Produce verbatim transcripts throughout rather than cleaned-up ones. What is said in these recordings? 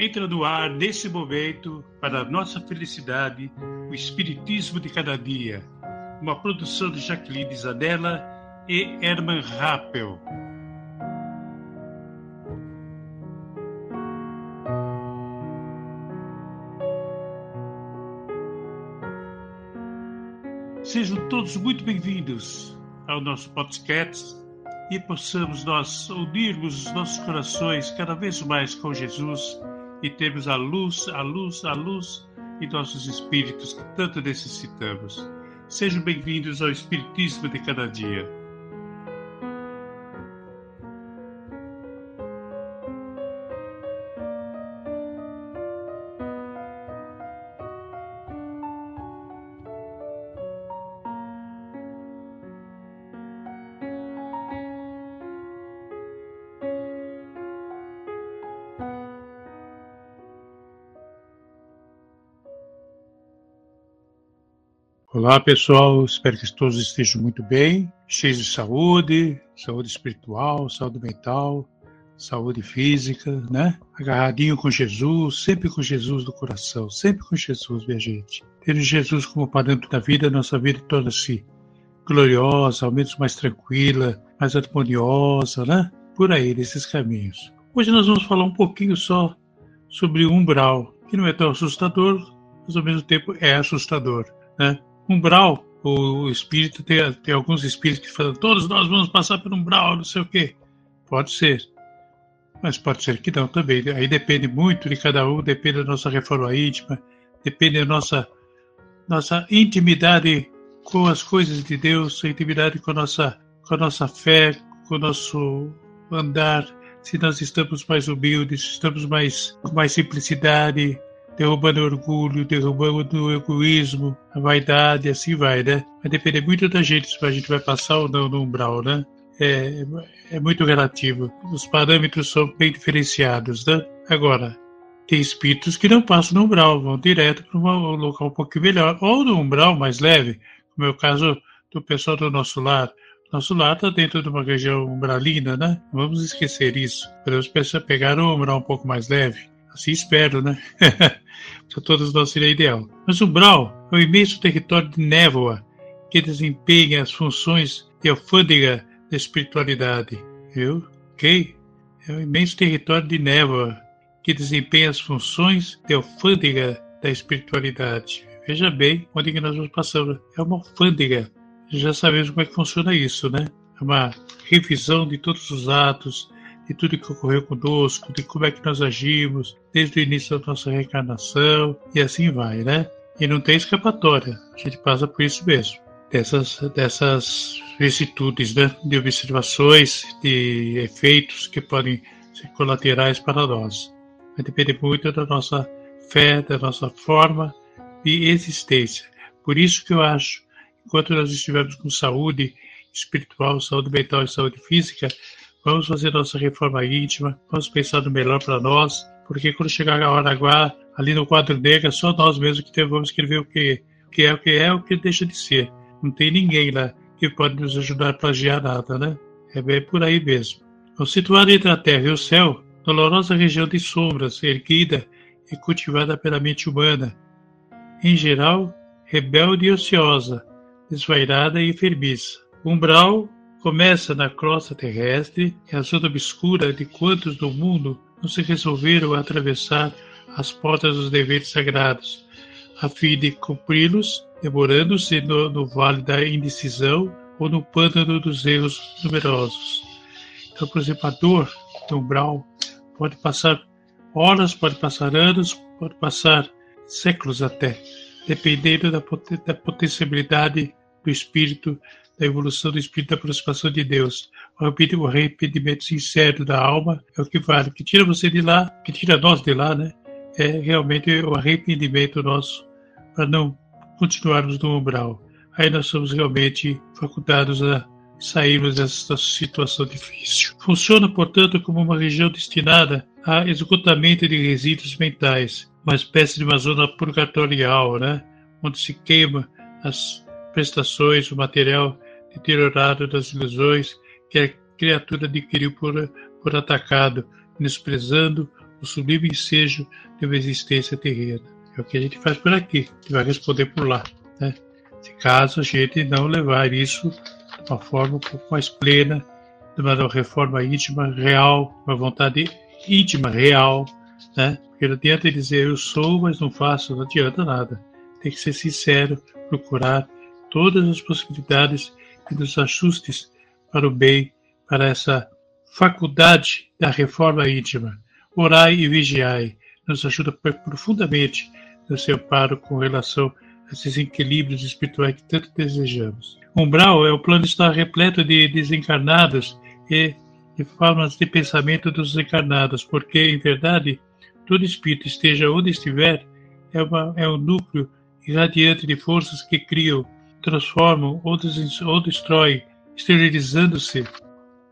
Entra no ar, nesse momento, para a nossa felicidade, o Espiritismo de Cada Dia, uma produção de Jacqueline Zanella e Herman Rappel. Sejam todos muito bem-vindos ao nosso podcast e possamos nós unirmos os nossos corações cada vez mais com Jesus e temos a luz, a luz, a luz em nossos espíritos que tanto necessitamos. Sejam bem-vindos ao Espiritismo de Cada Dia. Olá pessoal, espero que todos estejam muito bem, cheios de saúde, saúde espiritual, saúde mental, saúde física, né? Agarradinho com Jesus, sempre com Jesus no coração, sempre com Jesus, minha gente. Tendo Jesus como parâmetro da vida, nossa vida torna-se gloriosa, ao menos mais tranquila, mais harmoniosa, né? Por aí, nesses caminhos. Hoje nós vamos falar um pouquinho só sobre o umbral, que não é tão assustador, mas ao mesmo tempo é assustador, né? Umbral, o espírito, tem, tem alguns espíritos que falam, todos nós vamos passar por umbral, não sei o quê. Pode ser, mas pode ser que não também. Aí depende muito de cada um, depende da nossa reforma íntima, depende da nossa, nossa intimidade com as coisas de Deus, a intimidade com a, nossa, com a nossa fé, com o nosso andar, se nós estamos mais humildes, estamos mais, com mais simplicidade, derrubando o orgulho, derrubando o egoísmo, a vaidade, assim vai, né? Vai depender muito da gente se a gente vai passar ou não no umbral, né? É, é muito relativo. Os parâmetros são bem diferenciados, né? Agora, tem espíritos que não passam no umbral, vão direto para um local um pouquinho melhor, ou no umbral mais leve, como é o caso do pessoal do nosso lar. Nosso lar está dentro de uma região umbralina, né? Vamos esquecer isso. Podemos pegar um umbral um pouco mais leve. Assim espero, né? Para todos nós seria ideal. Mas o umbral é um imenso território de névoa que desempenha as funções de alfândega da espiritualidade. Viu? Ok? É um imenso território de névoa que desempenha as funções de alfândega da espiritualidade. Veja bem onde que nós vamos passando. É uma alfândega. Já sabemos como é que funciona isso, né? É uma revisão de todos os atos, de tudo que ocorreu conosco, de como é que nós agimos, desde o início da nossa reencarnação, e assim vai, né? E não tem escapatória, a gente passa por isso mesmo, dessas, dessas vicissitudes, né? De observações, de efeitos que podem ser colaterais para nós. Vai depender muito da nossa fé, da nossa forma de existência. Por isso que eu acho, enquanto nós estivermos com saúde espiritual, saúde mental e saúde física, vamos fazer nossa reforma íntima, vamos pensar no melhor para nós, porque quando chegar a hora agora, ali no quadro negro, é só nós mesmos que vamos escrever o que, o que é, o que é, o que deixa de ser. Não tem ninguém lá que pode nos ajudar a plagiar nada, né? É bem por aí mesmo. Então, situado entre a terra e o céu, dolorosa região de sombras, erguida e cultivada pela mente humana, em geral, rebelde e ociosa, desvairada e enfermiça. Umbral começa na crosta terrestre e a zona obscura de quantos do mundo não se resolveram a atravessar as portas dos deveres sagrados, a fim de cumpri-los, demorando-se no, no vale da indecisão ou no pântano dos erros numerosos. Então, por exemplo, a dor do umbral pode passar horas, pode passar anos, pode passar séculos até, dependendo da, poten- da potencialidade do espírito, da evolução do espírito, da aproximação de Deus. O arrependimento sincero da alma é o que vale, que tira você de lá, que tira nós de lá, né? É realmente o arrependimento nosso para não continuarmos no umbral. Aí nós somos realmente facultados a sairmos dessa situação difícil. Funciona, portanto, como uma região destinada a esgotamento de resíduos mentais, uma espécie de uma zona purgatorial, né? Onde se queima as prestações, o material deteriorado das ilusões que a criatura adquiriu por, por atacado, desprezando o sublime ensejo de uma existência terrena. É o que a gente faz por aqui, que vai responder por lá, né? Se caso a gente não levar isso de uma forma um pouco mais plena, de uma reforma íntima, real, uma vontade íntima, real, né? Porque não adianta dizer eu sou, mas não faço, não adianta nada. Tem que ser sincero, procurar todas as possibilidades e nos ajustes para o bem, para essa faculdade da reforma íntima. Orai e vigiai, nos ajuda profundamente no seu paro com relação a esses equilíbrios espirituais que tanto desejamos. Umbral é o plano que está repleto de desencarnados e de formas de pensamento dos desencarnados, porque, em verdade, todo espírito, esteja onde estiver, é, uma, é um núcleo irradiante de forças que criam, transformam ou, des, ou destroem, exteriorizando-se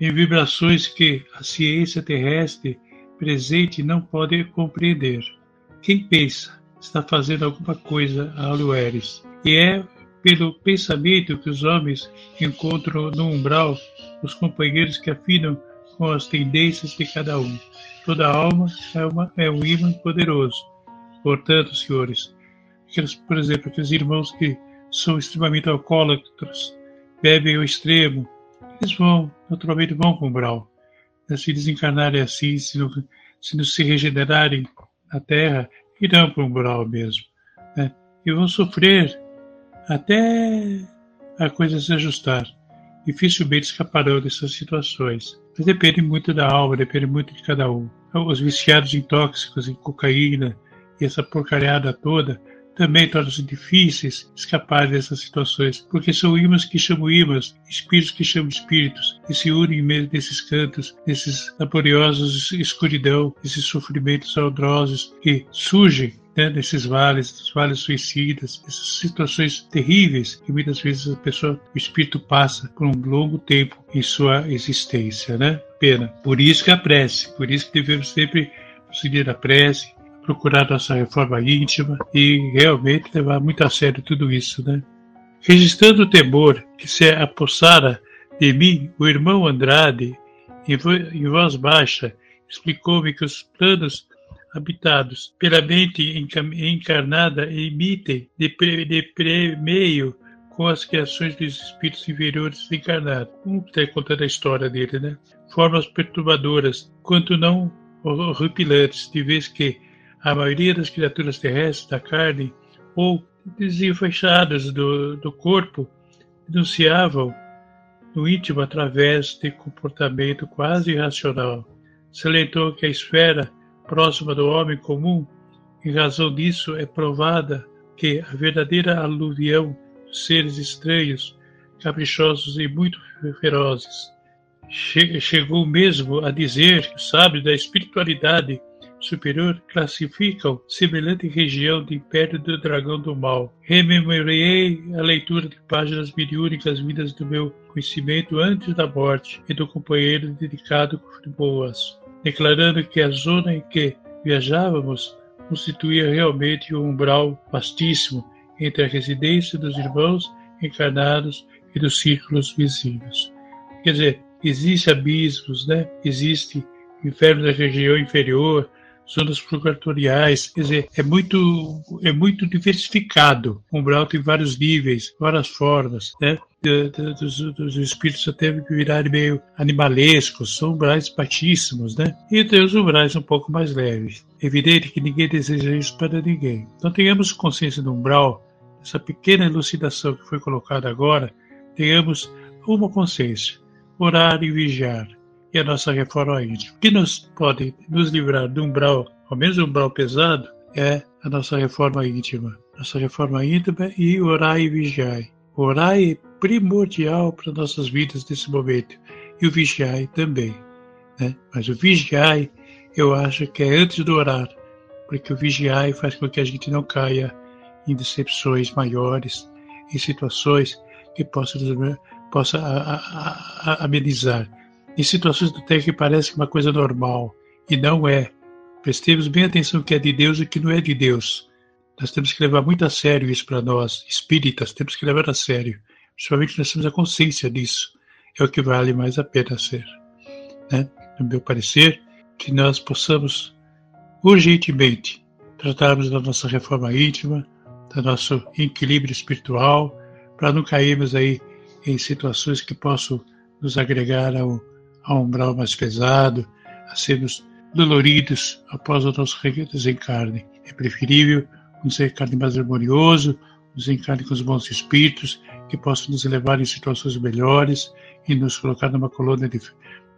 em vibrações que a ciência terrestre presente não pode compreender. Quem pensa está fazendo alguma coisa a Alueres, e é pelo pensamento que os homens encontram no umbral os companheiros que afinam com as tendências de cada um. Toda alma é, uma, é um ímã poderoso. Portanto, senhores, aqueles, por exemplo, aqueles irmãos que são extremamente alcoólatras, bebem ao extremo, eles vão, naturalmente vão para o umbral. Se desencarnarem assim, se não se, não se regenerarem na Terra, irão para o umbral mesmo, né? E vão sofrer até a coisa se ajustar. Dificilmente escaparão dessas situações. Mas depende muito da alma, depende muito de cada um. Os viciados em tóxicos, em cocaína e essa porcariada toda também tornam-se difíceis escapar dessas situações, porque são ímãs que chamam ímãs, espíritos que chamam espíritos, e se unem mesmo nesses cantos, nesses laboriosos escuridão, esses sofrimentos audrosos que surgem, né, desses vales, dos vales suicidas, essas situações terríveis que muitas vezes a pessoa, o espírito passa por um longo tempo em sua existência, né? Pena. Por isso que a prece, por isso que devemos sempre seguir a prece, procurar nossa reforma íntima e realmente levar muito a sério tudo isso, né? Registrando o temor que se apossara de mim, o irmão Andrade, em, vo- em voz baixa, explicou-me que os planos habitados pela mente enca- encarnada emitem de, pre- de pre- meio com as criações dos espíritos inferiores encarnados. Um está contando a história dele, né? Formas perturbadoras, quanto não horripilantes, de vez que a maioria das criaturas terrestres, da carne, ou desenfaixadas do, do corpo, denunciavam no íntimo através de comportamento quase irracional. Salientou que a esfera próxima do homem comum, em razão disso, é provada que a verdadeira aluvião de seres estranhos, caprichosos e muito ferozes. Che- chegou mesmo a dizer que o sábio da espiritualidade superior classificam semelhante região de império do dragão do mal. Rememorei a leitura de páginas mediúnicas vindas do meu conhecimento antes da morte e do companheiro dedicado Boas, declarando que a zona em que viajávamos constituía realmente um umbral vastíssimo entre a residência dos irmãos encarnados e dos círculos vizinhos. Quer dizer, existem abismos, né? Existe inferno da região inferior, zonas purgatoriais, quer dizer, é muito, é muito diversificado. O umbral tem vários níveis, várias formas, né? De, de, dos, dos espíritos até virarem meio animalescos, são umbrais baixíssimos, né? E tem os umbrais um pouco mais leves. É evidente que ninguém deseja isso para ninguém. Então tenhamos consciência do umbral, essa pequena elucidação que foi colocada agora, tenhamos uma consciência, orar e vigiar. E a nossa reforma íntima. O que nos pode nos livrar do umbral, ao menos do umbral pesado, é a nossa reforma íntima. Nossa reforma íntima e orai e vigiai. Orai é primordial para nossas vidas nesse momento. E o vigiai também, né? Mas o vigiai, eu acho que é antes do orar. Porque o vigiai faz com que a gente não caia em decepções maiores, em situações que possa, possa a, a, a, amenizar. Em situações do tempo que parece uma coisa normal, e não é. Prestemos bem atenção que é de Deus e que não é de Deus. Nós temos que levar muito a sério isso para nós, espíritas, temos que levar a sério. Principalmente nós temos a consciência disso. É o que vale mais a pena ser, né? No meu parecer, que nós possamos urgentemente tratarmos da nossa reforma íntima, do nosso equilíbrio espiritual, para não cairmos aí em situações que possam nos agregar ao, ao umbral mais pesado, a sermos doloridos após o nosso desencarne. É preferível um desencarne mais harmonioso, um desencarne com os bons espíritos, que possam nos levar em situações melhores e nos colocar numa coluna, de,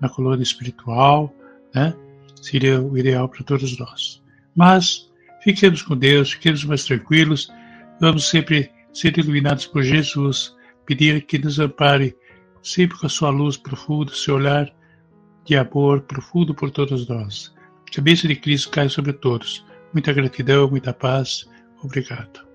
na coluna espiritual, né? Seria o ideal para todos nós. Mas fiquemos com Deus, fiquemos mais tranquilos, vamos sempre ser iluminados por Jesus, pedir que nos ampare sempre com a sua luz profunda, seu olhar de amor profundo por todos nós. Que a bênção de Cristo caia sobre todos. Muita gratidão, muita paz. Obrigado.